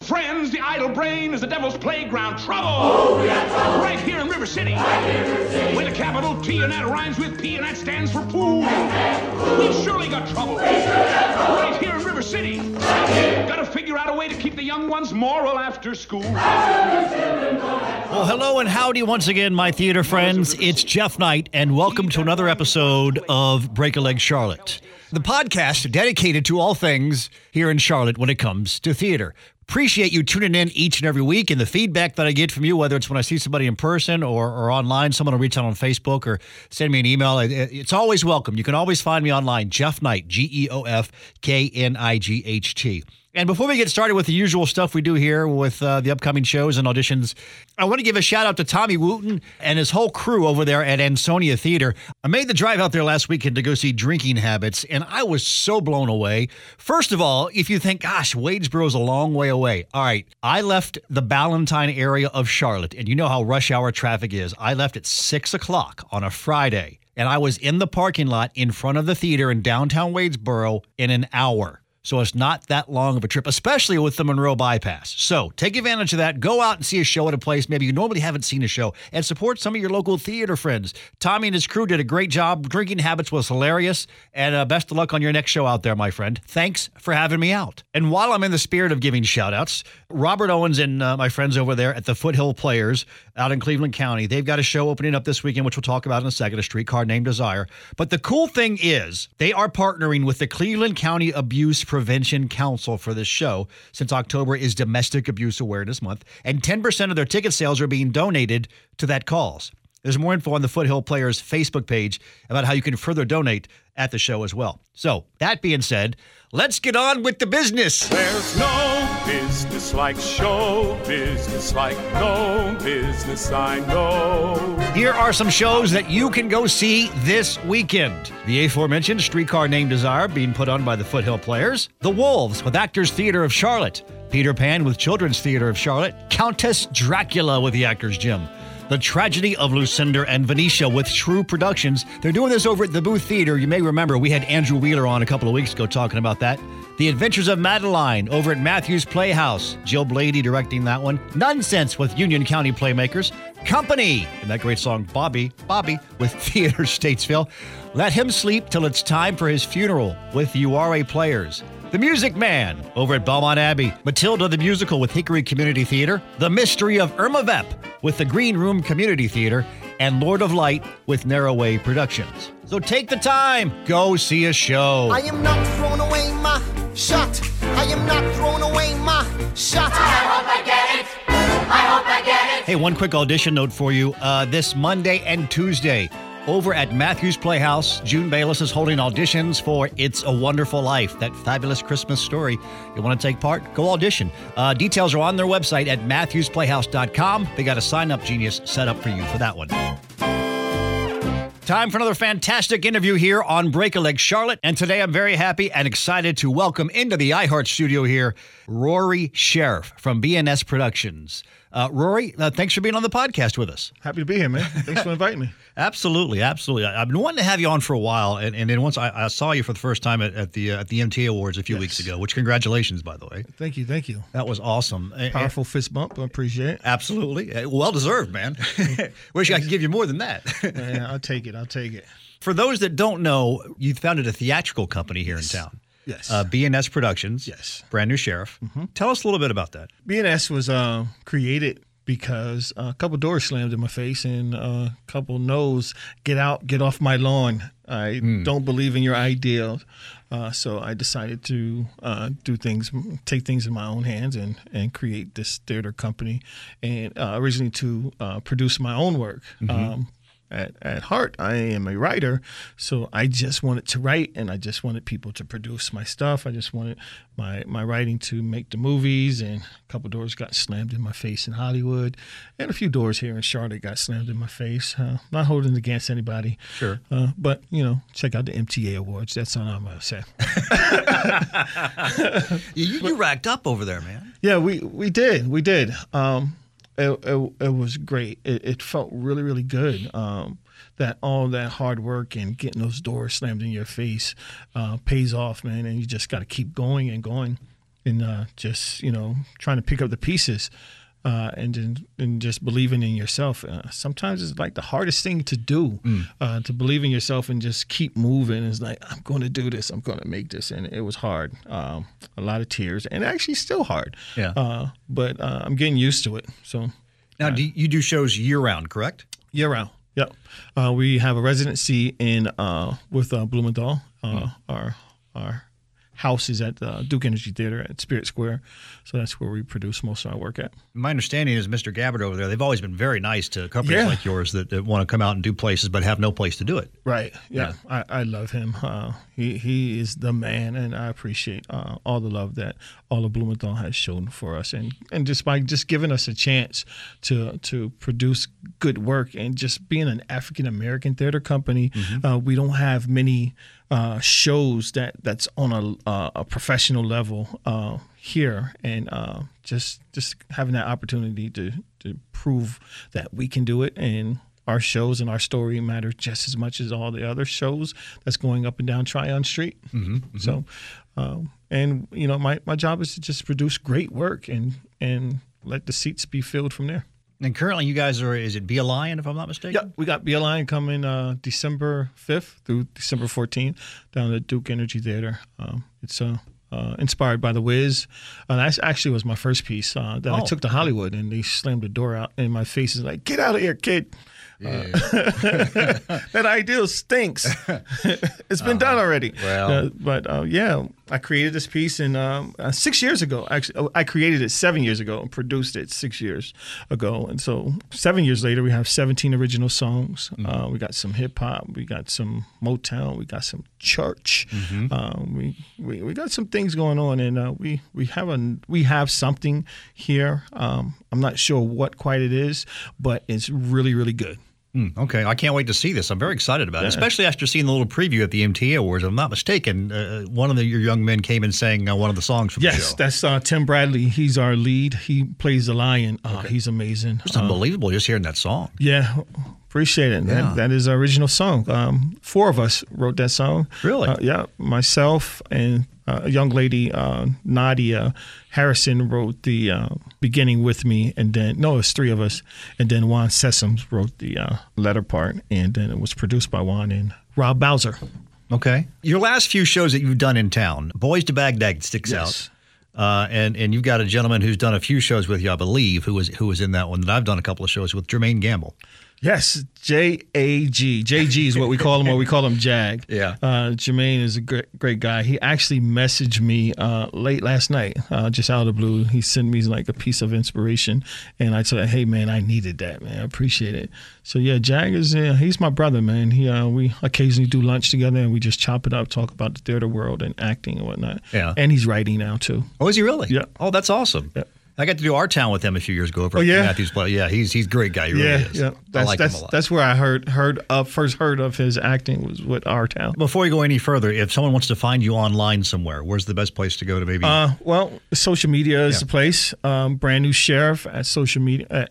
Friends, the idle brain is the devil's playground. Trouble! Oh, we got trouble! Right here in River City. With a capital T, and that rhymes with P, and that stands for fool. We've surely got trouble. Right here in River City. Gotta figure out a way to keep the young ones moral after school. Well, hello and howdy once again, my theater friends. It's Jeff Knight, and welcome to another episode of Break a Leg Charlotte, the podcast dedicated to all things here in Charlotte when it comes to theater. Appreciate you tuning in each and every week, and the feedback that I get from you, whether it's when I see somebody in person or online. Someone will reach out on Facebook or send me an email. It's always welcome. You can always find me online, Jeff Knight, GeoffKnight. And before we get started with the usual stuff we do here with the upcoming shows and auditions, I want to give a shout out to Tommy Wooten and his whole crew over there at Ansonia Theater. I made the drive out there last weekend to go see Drinking Habits, and I was so blown away. First of all, if you think, gosh, Wadesboro's a long way away. All right, I left the Ballantyne area of Charlotte, and you know how rush hour traffic is. I left at 6 o'clock on a Friday, and I was in the parking lot in front of the theater in downtown Wadesboro in an hour. So it's not that long of a trip, especially with the Monroe Bypass. So take advantage of that. Go out and see a show at a place maybe you normally haven't seen a show, and support some of your local theater friends. Tommy and his crew did a great job. Drinking Habits was hilarious. And best of luck on your next show out there, my friend. Thanks for having me out. And while I'm in the spirit of giving shout-outs, Robert Owens and my friends over there at the Foothill Players out in Cleveland County, they've got a show opening up this weekend, which we'll talk about in a second, a Streetcar Named Desire. But the cool thing is they are partnering with the Cleveland County Abuse Prevention Council for this show, since October is Domestic Abuse Awareness Month, and 10% of their ticket sales are being donated to that cause. There's more info on the Foothill Players Facebook page about how you can further donate at the show as well. So, that being said, let's get on with the business. There's no business like show business, like no business I know. Here are some shows that you can go see this weekend. The aforementioned Streetcar Named Desire, being put on by the Foothill Players. The Wolves with Actors Theatre of Charlotte. Peter Pan with Children's Theatre of Charlotte. Countess Dracula with the Actors Gym. The Tragedy of Lucinda and Venetia with Shrew Productions. They're doing this over at the Booth Theater. You may remember we had Andrew Wheeler on a couple of weeks ago talking about that. The Adventures of Madeline over at Matthews Playhouse. Jill Blady directing that one. Nonsense with Union County Playmakers. Company, and that great song, Bobby, with Theater Statesville. Let Him Sleep Till It's Time for His Funeral with URA Players. The Music Man over at Belmont Abbey. Matilda the Musical with Hickory Community Theater. The Mystery of Irma Vep with the Green Room Community Theater. And Lord of Light with Narrowway Productions. So take the time. Go see a show. I am not throwing away my shot. I am not throwing away my shot. I hope I get it. Hey, one quick audition note for you. This Monday and Tuesday, over at Matthews Playhouse, June Bayless is holding auditions for It's a Wonderful Life, that fabulous Christmas story. You want to take part? Go audition. Details are on their website at MatthewsPlayhouse.com. They got a sign-up genius set up for you for that one. Time for another fantastic interview here on Break a Leg Charlotte. And today I'm very happy and excited to welcome into the iHeart studio here, Rory Sheriff from BNS Productions. Rory, thanks for being on the podcast with us. Happy to be here, man. Thanks for inviting me. Absolutely. I've been wanting to have you on for a while, and then once I saw you for the first time at the MTA Awards a few weeks ago, which congratulations, by the way. Thank you. That was awesome. Powerful fist bump. I appreciate it. Absolutely. Well-deserved, man. Wish I could give you more than that. Yeah, I'll take it. For those that don't know, you founded a theatrical company here in town. Yes. BNS Productions. Yes. Brand New Sheriff. Mm-hmm. Tell us a little bit about that. BNS was created because a couple doors slammed in my face and a couple no's. Get out, get off my lawn. I don't believe in your ideals. So I decided to take things in my own hands and create this theater company, and originally to produce my own work. Mm-hmm. at heart, I am a writer. So I just wanted to write, and I just wanted people to produce my stuff. I just wanted my writing to make the movies, and a couple doors got slammed in my face in Hollywood, and a few doors here in Charlotte got slammed in my face. Not holding it against anybody. Sure. But, you know, check out the MTA Awards. That's all I'm going to say. You racked up over there, man. Yeah, we did. It was great. It felt really, really good. That all that hard work and getting those doors slammed in your face pays off, man. And you just got to keep going and going, and just, you know, trying to pick up the pieces, and just believing in yourself. Sometimes it's like the hardest thing to do, to believe in yourself and just keep moving. It's like, I'm going to do this. I'm going to make this. And it was hard. A lot of tears, and actually still hard. Yeah. But I'm getting used to it. So now, do you do shows year round, correct? Year round. Yep. We have a residency in with Blumenthal. Our house is at the Duke Energy Theater at Spirit Square, so that's where we produce most of our work at. My understanding is Mr. Gabbard over there, they've always been very nice to companies like yours that want to come out and do places but have no place to do it. Right. Yeah. I love him. He is the man, and I appreciate all the love that all of Blumenthal has shown for us, and just by just giving us a chance to produce good work. And just being an African American theater company, we don't have many shows that's on a professional level here, and just having that opportunity to prove that we can do it, and our shows and our story matter just as much as all the other shows that's going up and down Tryon Street. So, and you know, my job is to just produce great work and let the seats be filled from there. And currently you guys are, is it Be a Lion, if I'm not mistaken? Yeah, we got Be a Lion coming December 5th through December 14th down at Duke Energy Theater. It's inspired by The Wiz. That actually was my first piece that I took to Hollywood, and they slammed the door out in my face and like, get out of here, kid. Yeah. That ideal stinks. It's been done already. Well, I created this piece in 6 years ago. Actually, I created it 7 years ago and produced it 6 years ago. And so 7 years later, we have 17 original songs. We got some hip hop. We got some Motown. We got some church. We got some things going on, and we have something here. I'm not sure what quite it is, but it's really, really good. Okay, I can't wait to see this. I'm very excited about it, especially after seeing the little preview at the MTA Awards. If I'm not mistaken, one of your young men came and sang one of the songs from the show. Yes, that's Tim Bradley. He's our lead. He plays the lion. He's amazing. It's unbelievable just hearing that song. Yeah, appreciate it. Yeah. That is our original song. Four of us wrote that song. Really? Yeah, myself and a young lady, Nadia Harrison, wrote the beginning with me, and then it's three of us, and then Juan Sessoms wrote the letter part, and then it was produced by Juan and Rob Bowser. Okay, your last few shows that you've done in town, Boys to Baghdad sticks out, and you've got a gentleman who's done a few shows with you, I believe, who was in that one that I've done a couple of shows with, Jermaine Gamble. Yes, JAG. JG is what we call him, or we call him Jag. Yeah. Jermaine is a great guy. He actually messaged me late last night, just out of the blue. He sent me like a piece of inspiration, and I said, "Hey man, I needed that, man. I appreciate it." So yeah, Jag is he's my brother, man. He we occasionally do lunch together, and we just chop it up, talk about the theater world and acting and whatnot. Yeah. And he's writing now too. Oh, is he really? Yeah. Oh, that's awesome. Yeah. I got to do Our Town with him a few years ago over at Matthews Playhouse. Yeah, he's a great guy. He really is. Yeah. I like him a lot. That's where I first heard of his acting was with Our Town. Before you go any further, if someone wants to find you online somewhere, where's the best place to go to maybe? Well, social media is the place. Brand New Sheriff at social media,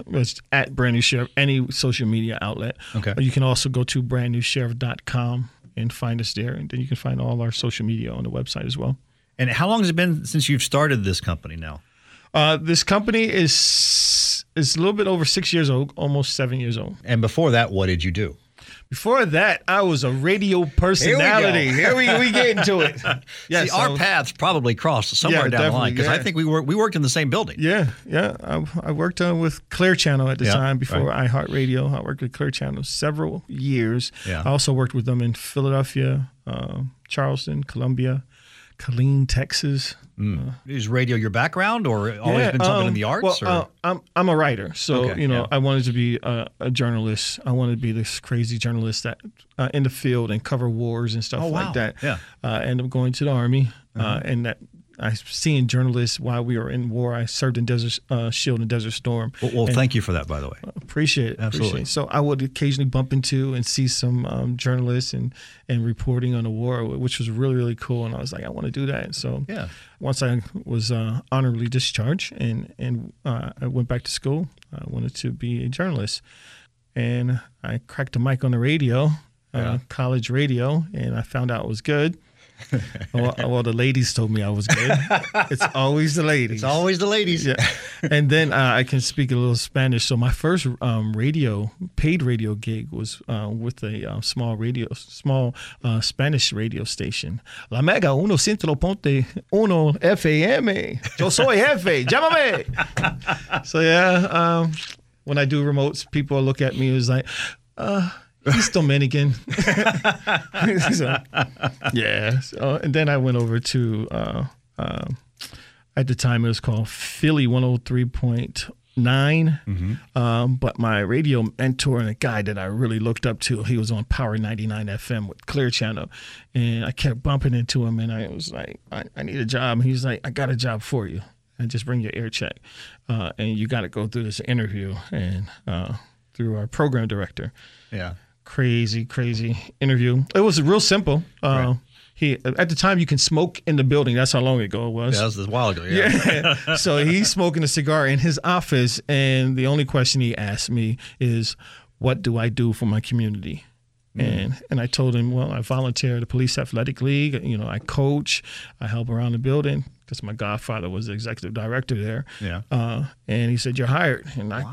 at Brand New Sheriff, any social media outlet. Okay. You can also go to brandnewsheriff.com and find us there. And then you can find all our social media on the website as well. And how long has it been since you've started this company now? This company is a little bit over 6 years old, almost 7 years old. And before that, what did you do? Before that, I was a radio personality. Here we go. Here we get into it. Yeah, our paths probably crossed somewhere down the line, because I think we worked in the same building. Yeah. I worked with Clear Channel at the time before iHeartRadio. I worked with Clear Channel several years. Yeah. I also worked with them in Philadelphia, Charleston, Columbia, Killeen, Texas. Is radio your background, or always been something in the arts? Well, I'm a writer, so I wanted to be a journalist. I wanted to be this crazy journalist that in the field and cover wars and stuff like that. Yeah, end up going to the Army, and that. I seen journalists while we were in war. I served in Desert Shield and Desert Storm. Well, thank you for that, by the way. Appreciate it. Absolutely. Appreciate it. So I would occasionally bump into and see some journalists and reporting on the war, which was really, really cool. And I was like, I want to do that. So once I was honorably discharged and I went back to school, I wanted to be a journalist. And I cracked a mic on the radio, college radio, and I found out it was good. Well, the ladies told me I was good. It's always the ladies. It's always the ladies. Yeah. And then I can speak a little Spanish. So my first paid radio gig was with a small Spanish radio station. La Mega Uno Centro Ponte Uno FM. Yo soy jefe. Llámame. So when I do remotes, people look at me as like, he's Dominican. So, and then I went over to, at the time it was called Philly 103.9. But my radio mentor and a guy that I really looked up to, he was on Power 99 FM with Clear Channel. And I kept bumping into him and I was like, I need a job. And he was like, I got a job for you. And just bring your air check. And you got to go through this interview and through our program director. Yeah. Crazy interview. It was real simple. Right. He at the time you can smoke in the building. That's how long ago it was. Yeah, that was a while ago. Yeah. So he's smoking a cigar in his office, and the only question he asked me is, "What do I do for my community?" And I told him, "Well, I volunteer at the police athletic league. You know, I coach. I help around the building." Because my godfather was the executive director there. Yeah. And he said, you're hired. And I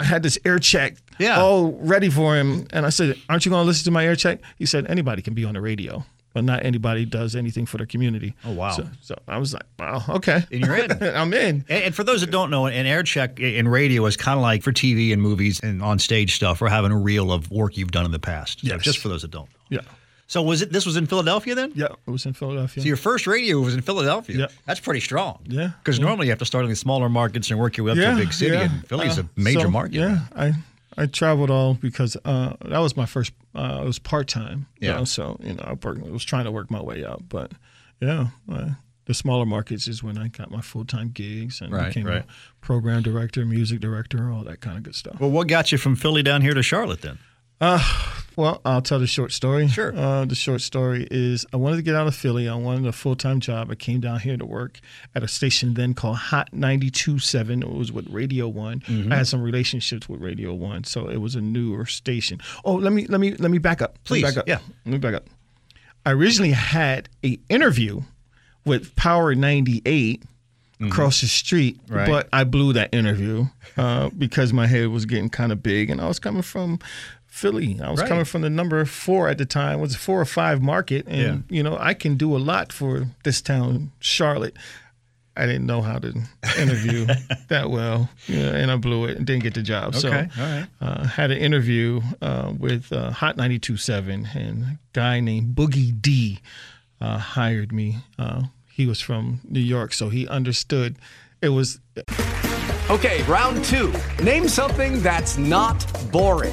had this air check all ready for him. And I said, aren't you going to listen to my air check? He said, anybody can be on the radio, but not anybody does anything for their community. Oh, wow. So I was like, wow, okay. And you're in. I'm in. And for those that don't know, an air check in radio is kind of like for TV and movies and on stage stuff, or having a reel of work you've done in the past. Yes. So just for those that don't know. Yeah. So this was in Philadelphia then? Yeah, it was in Philadelphia. So your first radio was in Philadelphia. Yeah. That's pretty strong. Yeah. Because normally you have to start in the smaller markets and work your way up to a big city, and Philly's a major market. Yeah, I traveled all because that was my first, it was part-time. Yeah. I was trying to work my way up. But, the smaller markets is when I got my full-time gigs and became a program director, music director, all that kind of good stuff. Well, what got you from Philly down here to Charlotte then? Well, I'll tell the short story. Sure. The short story is I wanted to get out of Philly. I wanted a full-time job. I came down here to work at a station then called Hot 92.7. It was with Radio 1. Mm-hmm. I had some relationships with Radio 1, so it was a newer station. Oh, let me back up. Please. Let me back up. I originally had an interview with Power 98. Across the street, but I blew that interview because my head was getting kind of big, and I was coming from Philly. I was coming from the number 4 at the time, was a 4 or 5 market, and I can do a lot for this town, Charlotte. I didn't know how to interview that well, and I blew it and didn't get the job. Okay. So had an interview with Hot 92.7, and a guy named Boogie D hired me. He was from New York, so he understood it was... Okay, round 2. Name something that's not boring.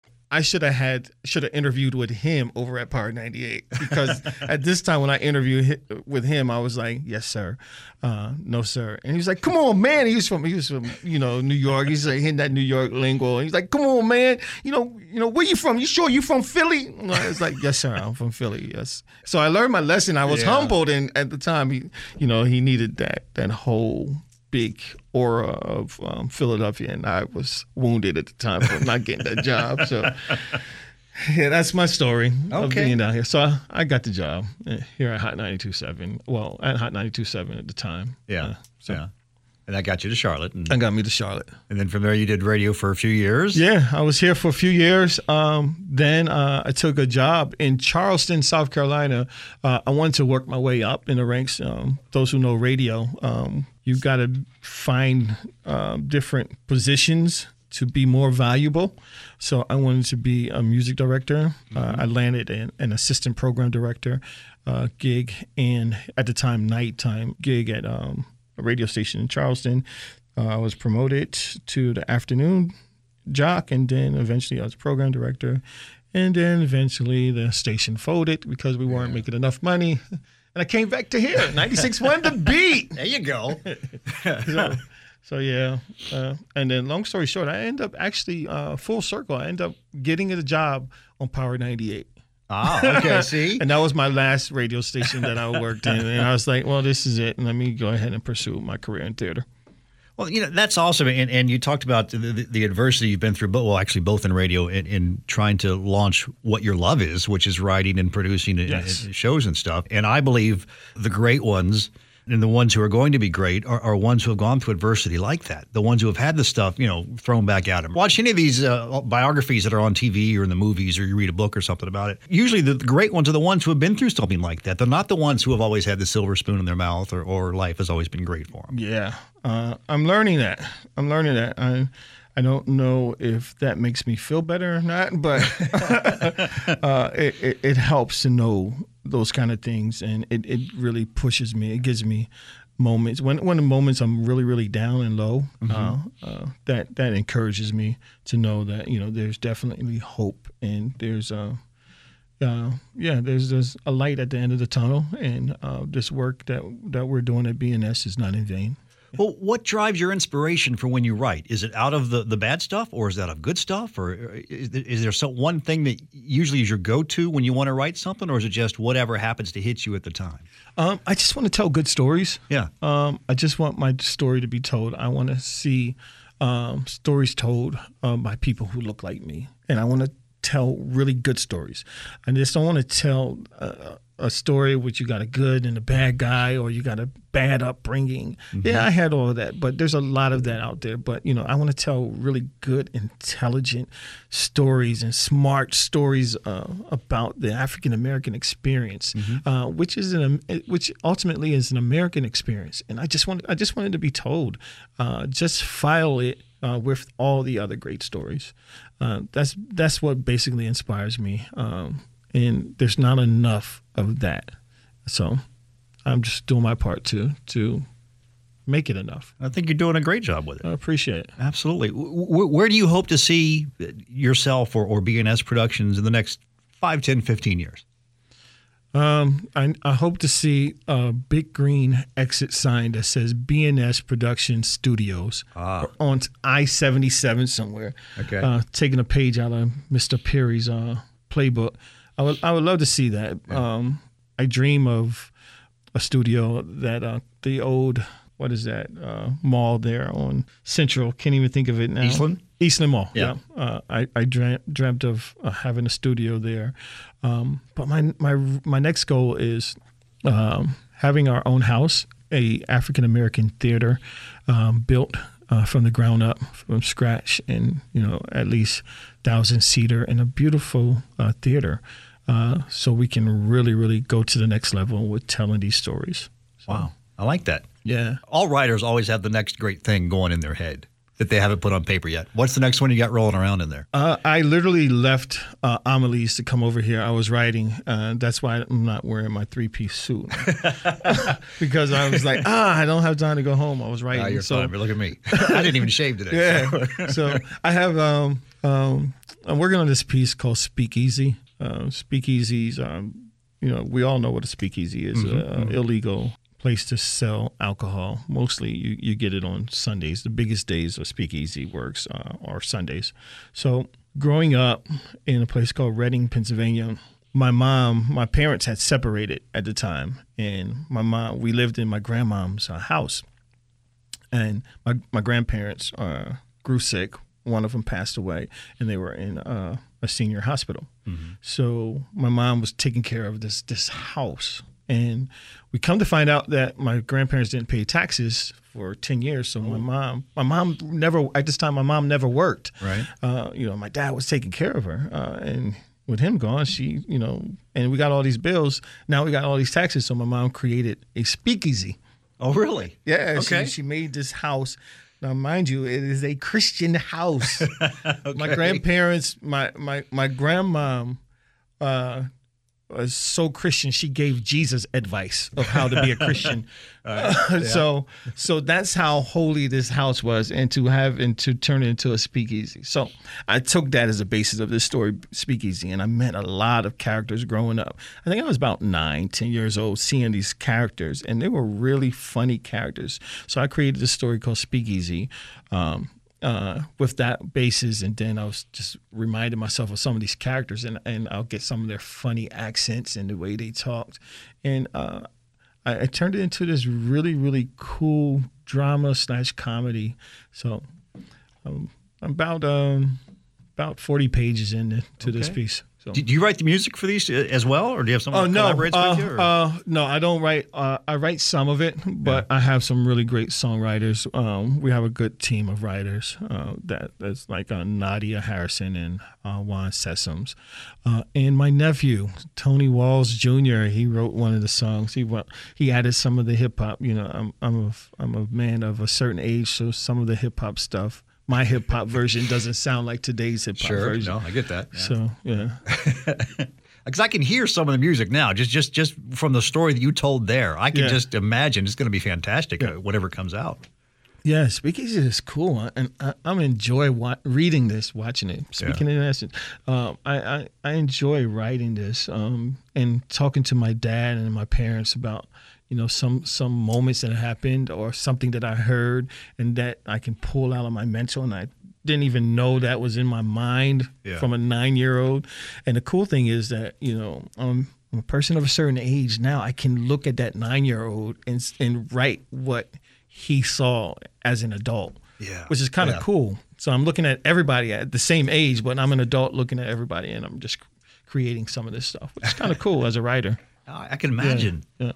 I should have interviewed with him over at Power 98 because at this time when I interviewed with him, I was like, yes, sir. No, sir. And he was like, come on, man. He was from New York. He's like hitting that New York lingo. He's like, come on, man. Where you from? You sure you from Philly? And I was like, yes, sir. I'm from Philly. Yes. So I learned my lesson. I was humbled. And at the time, he needed that whole big aura of Philadelphia, and I was wounded at the time for not getting that job. So, that's my story of being down here. So I got the job here at Hot 92.7. Well, at Hot 92.7 at the time. Yeah. And that got you to Charlotte. And got me to Charlotte. And then from there, you did radio for a few years. Yeah, I was here for a few years. Then I took a job in Charleston, South Carolina. I wanted to work my way up in the ranks. Those who know radio, you've got to find different positions to be more valuable. So I wanted to be a music director. Mm-hmm. I landed an assistant program director gig, and at the time, nighttime gig at a radio station in Charleston. I was promoted to the afternoon jock, and then eventually I was program director. And then eventually the station folded because we weren't making enough money. And I came back to here, 96.1 The Beat. There you go. So yeah, and then long story short, I end up actually full circle. I end up getting a job on Power 98. Ah, okay, see? And that was my last radio station that I worked in. And I was like, well, this is it. Let me go ahead and pursue my career in theater. Well, you know, that's awesome. And you talked about the adversity you've been through, but well, actually both in radio and in trying to launch what your love is, which is writing and producing and shows and stuff. And I believe the great ones and the ones who are going to be great are ones who have gone through adversity like that. The ones who have had the stuff, you know, thrown back at them. Watch any of these biographies that are on TV or in the movies, or you read a book or something about it. Usually the great ones are the ones who have been through something like that. They're not the ones who have always had the silver spoon in their mouth or life has always been great for them. Yeah. I'm learning that. I don't know if that makes me feel better or not, but it helps to know those kind of things, and it really pushes me. It gives me moments. When the moments I'm really, really down and low, mm-hmm. That encourages me to know that, you know, there's definitely hope, and there's a light at the end of the tunnel, and this work that we're doing at BNS is not in vain. Well, what drives your inspiration for when you write? Is it out of the bad stuff, or is that of good stuff? Or is there one thing that usually is your go-to when you want to write something, or is it just whatever happens to hit you at the time? I just want to tell good stories. Yeah. I just want my story to be told. I want to see stories told by people who look like me, and I want to tell really good stories. I just don't want to tell a story which you got a good and a bad guy, or you got a bad upbringing. Mm-hmm. Yeah, I had all of that, but there's a lot of that out there. But, you know, I want to tell really good, intelligent stories and smart stories about the African-American experience, mm-hmm. which ultimately is an American experience. And I just wanted to be told, just file it with all the other great stories. That's what basically inspires me. And there's not enough of that. So I'm just doing my part to make it enough. I think you're doing a great job with it. I appreciate it. Absolutely. Where do you hope to see yourself or BNS Productions in the next 5, 10, 15 years? I hope to see a big green exit sign that says BNS Production Studios on I-77 somewhere, okay. Taking a page out of Mr. Perry's playbook. I would love to see that. Yeah. I dream of a studio that the old, what is that, mall there on Central, can't even think of it now. Eastland Mall, yeah. I dreamt of having a studio there. But my next goal is having our own house, a African-American theater built from the ground up, from scratch, and, you know, at least 1,000-seater and a beautiful theater. So we can really, really go to the next level with telling these stories. So, wow. I like that. Yeah. All writers always have the next great thing going in their head that they haven't put on paper yet. What's the next one you got rolling around in there? I literally left Amelie's to come over here. I was writing. That's why I'm not wearing my three-piece suit. Because I was like, I don't have time to go home. I was writing. You're fine, but look at me. I didn't even shave today. Yeah. So I have I'm working on this piece called Speakeasy. Speakeasies, you know, we all know what a speakeasy is, mm-hmm. Mm-hmm. Illegal place to sell alcohol. Mostly you get it on Sundays. The biggest days of speakeasy works are Sundays. So growing up in a place called Reading, Pennsylvania, my parents had separated at the time. And we lived in my grandmom's house. And my grandparents grew sick. One of them passed away, and they were in a senior hospital. Mm-hmm. So my mom was taking care of this house. And we come to find out that my grandparents didn't pay taxes for 10 years. So my mom never, at this time, my mom never worked. Right. You know, my dad was taking care of her. And with him gone, she, you know, and we got all these bills. Now we got all these taxes. So my mom created a speakeasy. Oh, really? Yeah. Okay. She made this house. Now, mind you, it is a Christian house. Okay. My grandparents, my grandmom was so Christian, she gave Jesus advice of how to be a Christian. Right. Yeah. So that's how holy this house was, and to turn it into a speakeasy. So I took that as a basis of this story, Speakeasy, and I met a lot of characters growing up. I think I was about 9, 10 years old, seeing these characters, and they were really funny characters. So I created this story called Speakeasy with that basis, and then I was just reminding myself of some of these characters, and I'll get some of their funny accents and the way they talked, and I turned it into this really, really cool drama/comedy. So I'm about 40 pages into this piece. So. Do you write the music for these as well, or do you have someone who collaborates with you? Or? No, I don't write. I write some of it, but I have some really great songwriters. We have a good team of writers. That's like Nadia Harrison and Juan Sessoms. And my nephew, Tony Walls Jr., he wrote one of the songs. He added some of the hip-hop. You know, I'm a man of a certain age, so some of the hip-hop stuff. My hip-hop version doesn't sound like today's hip-hop version. Sure, no, I get that. Yeah. So, yeah. Because I can hear some of the music now, just from the story that you told there. I can just imagine it's going to be fantastic, whatever comes out. Yeah, Speakeasy is cool, and I'm enjoy reading this, watching it. Speaking in essence, I enjoy writing this and talking to my dad and my parents about, you know, some moments that happened or something that I heard and that I can pull out of my mental, and I didn't even know that was in my mind from a 9-year-old. And the cool thing is that, you know, I'm a person of a certain age now. I can look at that 9-year-old and write what he saw as an adult, which is kind of cool. So I'm looking at everybody at the same age, but I'm an adult looking at everybody, and I'm just creating some of this stuff, which is kind of cool as a writer. I can imagine. Yeah.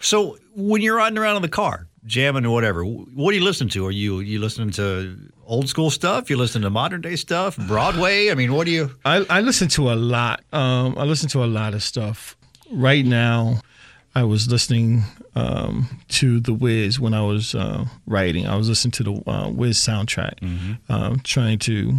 So when you're riding around in the car, jamming or whatever, what do you listen to? Are you listening to old school stuff? You listen to modern day stuff? Broadway? I mean, what do you? I listen to a lot. I listen to a lot of stuff. Right now, I was listening to The Wiz when I was writing. I was listening to the Wiz soundtrack, trying to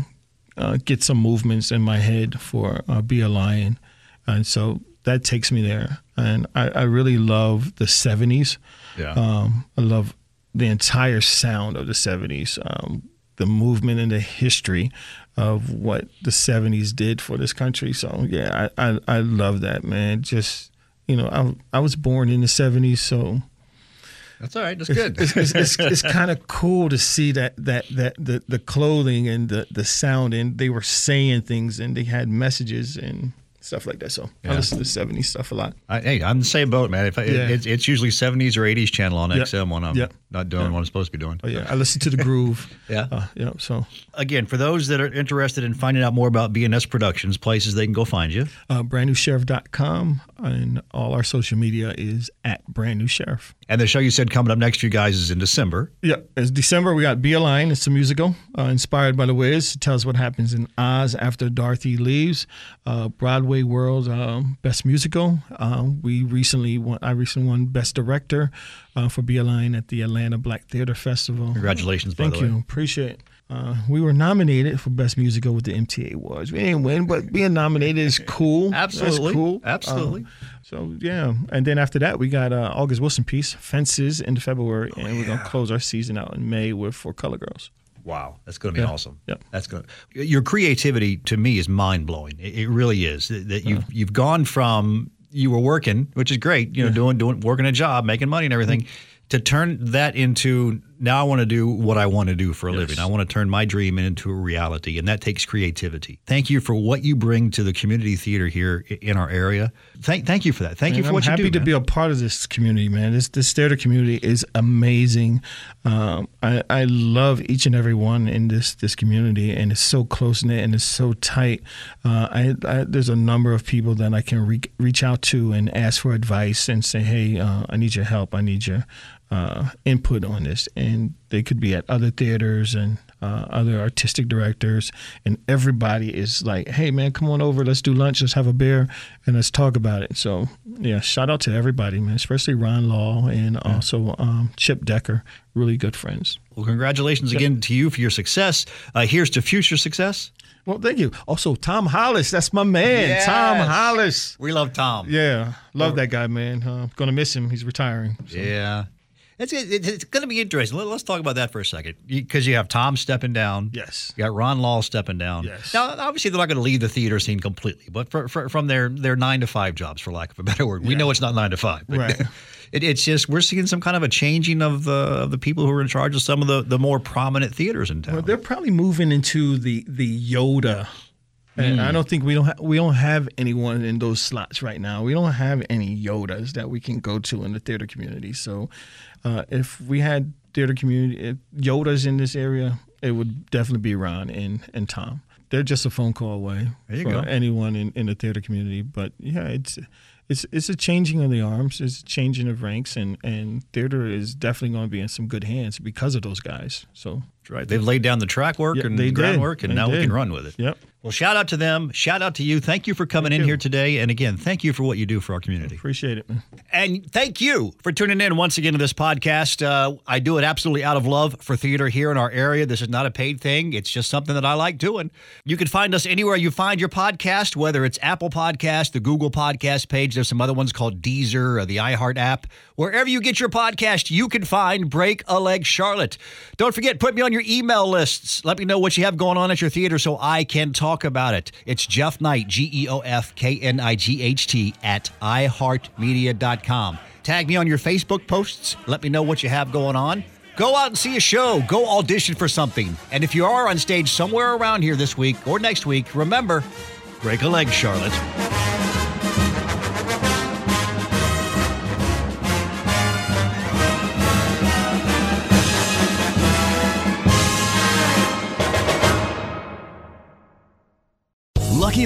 get some movements in my head for Be a Lion. And so that takes me there. And I really love the 70s. Yeah. I love the entire sound of the 70s, the movement and the history of what the 70s did for this country. So, yeah, I love that, man. Just, you know, I was born in the 70s, so. That's all right. That's good. It's kind of cool to see that the clothing and the sound, and they were saying things and they had messages and stuff like that. So I listen to 70s stuff a lot. I'm the same boat, man. It's usually 70s or 80s channel on XM when I'm not doing what I'm supposed to be doing. Oh, yeah. I listen to The Groove. So again, for those that are interested in finding out more about BNS Productions, places they can go find you. BrandNewSheriff.com, and all our social media is at Brand New Sheriff. And the show you said coming up next to you guys is in December. Yeah, it's December. We got Be a Lion. It's a musical inspired by The Wiz. It tells what happens in Oz after Dorothy leaves. Broadway World Best Musical. I recently won Best Director for Be a Lion at the Atlanta Black Theater Festival. Congratulations, by the way. Thank you. Appreciate it. We were nominated for Best Musical with the MTA Awards. We didn't win, but being nominated is cool. Absolutely. That's cool. Absolutely. And then after that, we got August Wilson piece, Fences, in February, and we're going to close our season out in May with Four Color Girls. Wow, that's going to be awesome. Yep. That's going. Your creativity to me is mind blowing. It really is. That you've gone from you were working, which is great, you know, doing working a job, making money and everything, to turn that into now I want to do what I want to do for a living. I want to turn my dream into a reality, and that takes creativity. Thank you for what you bring to the community theater here in our area. Thank you for that. Thank you for what you do. I'm happy to be a part of this community, man. This theater community is amazing. I love each and every one in this community, and it's so close-knit and it's so tight. There's a number of people that I can reach out to and ask for advice and say, hey, I need your help. I need your input on this, and they could be at other theaters and other artistic directors, and everybody is like, hey man, come on over, let's do lunch, let's have a beer, and let's talk about it. So yeah, shout out to everybody, man, especially Ron Law and also Chip Decker, really good friends. Well, congratulations again to you for your success. Here's to future success. Well, thank you. Also, Tom Hollis. That's my man, yes. Tom Hollis. We love Tom. Yeah. Love that guy, man. Going to miss him. He's retiring. So. Yeah. It's going to be interesting. Let's talk about that for a second, because you have Tom stepping down. Yes. You got Ron Law stepping down. Yes. Now, obviously, they're not going to leave the theater scene completely, but from their 9-to-5 jobs, for lack of a better word. Yeah. We know it's not 9-to-5. But right. It's just we're seeing some kind of a changing of the people who are in charge of some of the more prominent theaters in town. Well, they're probably moving into the Yoda. And I don't think we don't have anyone in those slots right now. We don't have any Yodas that we can go to in the theater community. So if we had theater community Yodas in this area, it would definitely be Ron and Tom. They're just a phone call away for anyone in the theater community. But yeah, it's a changing of the arms. It's a changing of ranks, and theater is definitely going to be in some good hands because of those guys. So that's right. They've laid down the track work and the groundwork, and now we can run with it. Yep. Well, shout out to them. Shout out to you. Thank you for coming in here today. And again, thank you for what you do for our community. Appreciate it, man. And thank you for tuning in once again to this podcast. I do it absolutely out of love for theater here in our area. This is not a paid thing. It's just something that I like doing. You can find us anywhere you find your podcast, whether it's Apple Podcast, the Google Podcast page. There's some other ones called Deezer or the iHeart app. Wherever you get your podcast, you can find Break a Leg Charlotte. Don't forget, put me on your email lists. Let me know what you have going on at your theater so I can talk about it. It's Jeff Knight, GeoffKnight at iHeartMedia.com. Tag me on your Facebook posts. Let me know what you have going on. Go out and see a show. Go audition for something. And if you are on stage somewhere around here this week or next week, remember, break a leg, Charlotte. Lucky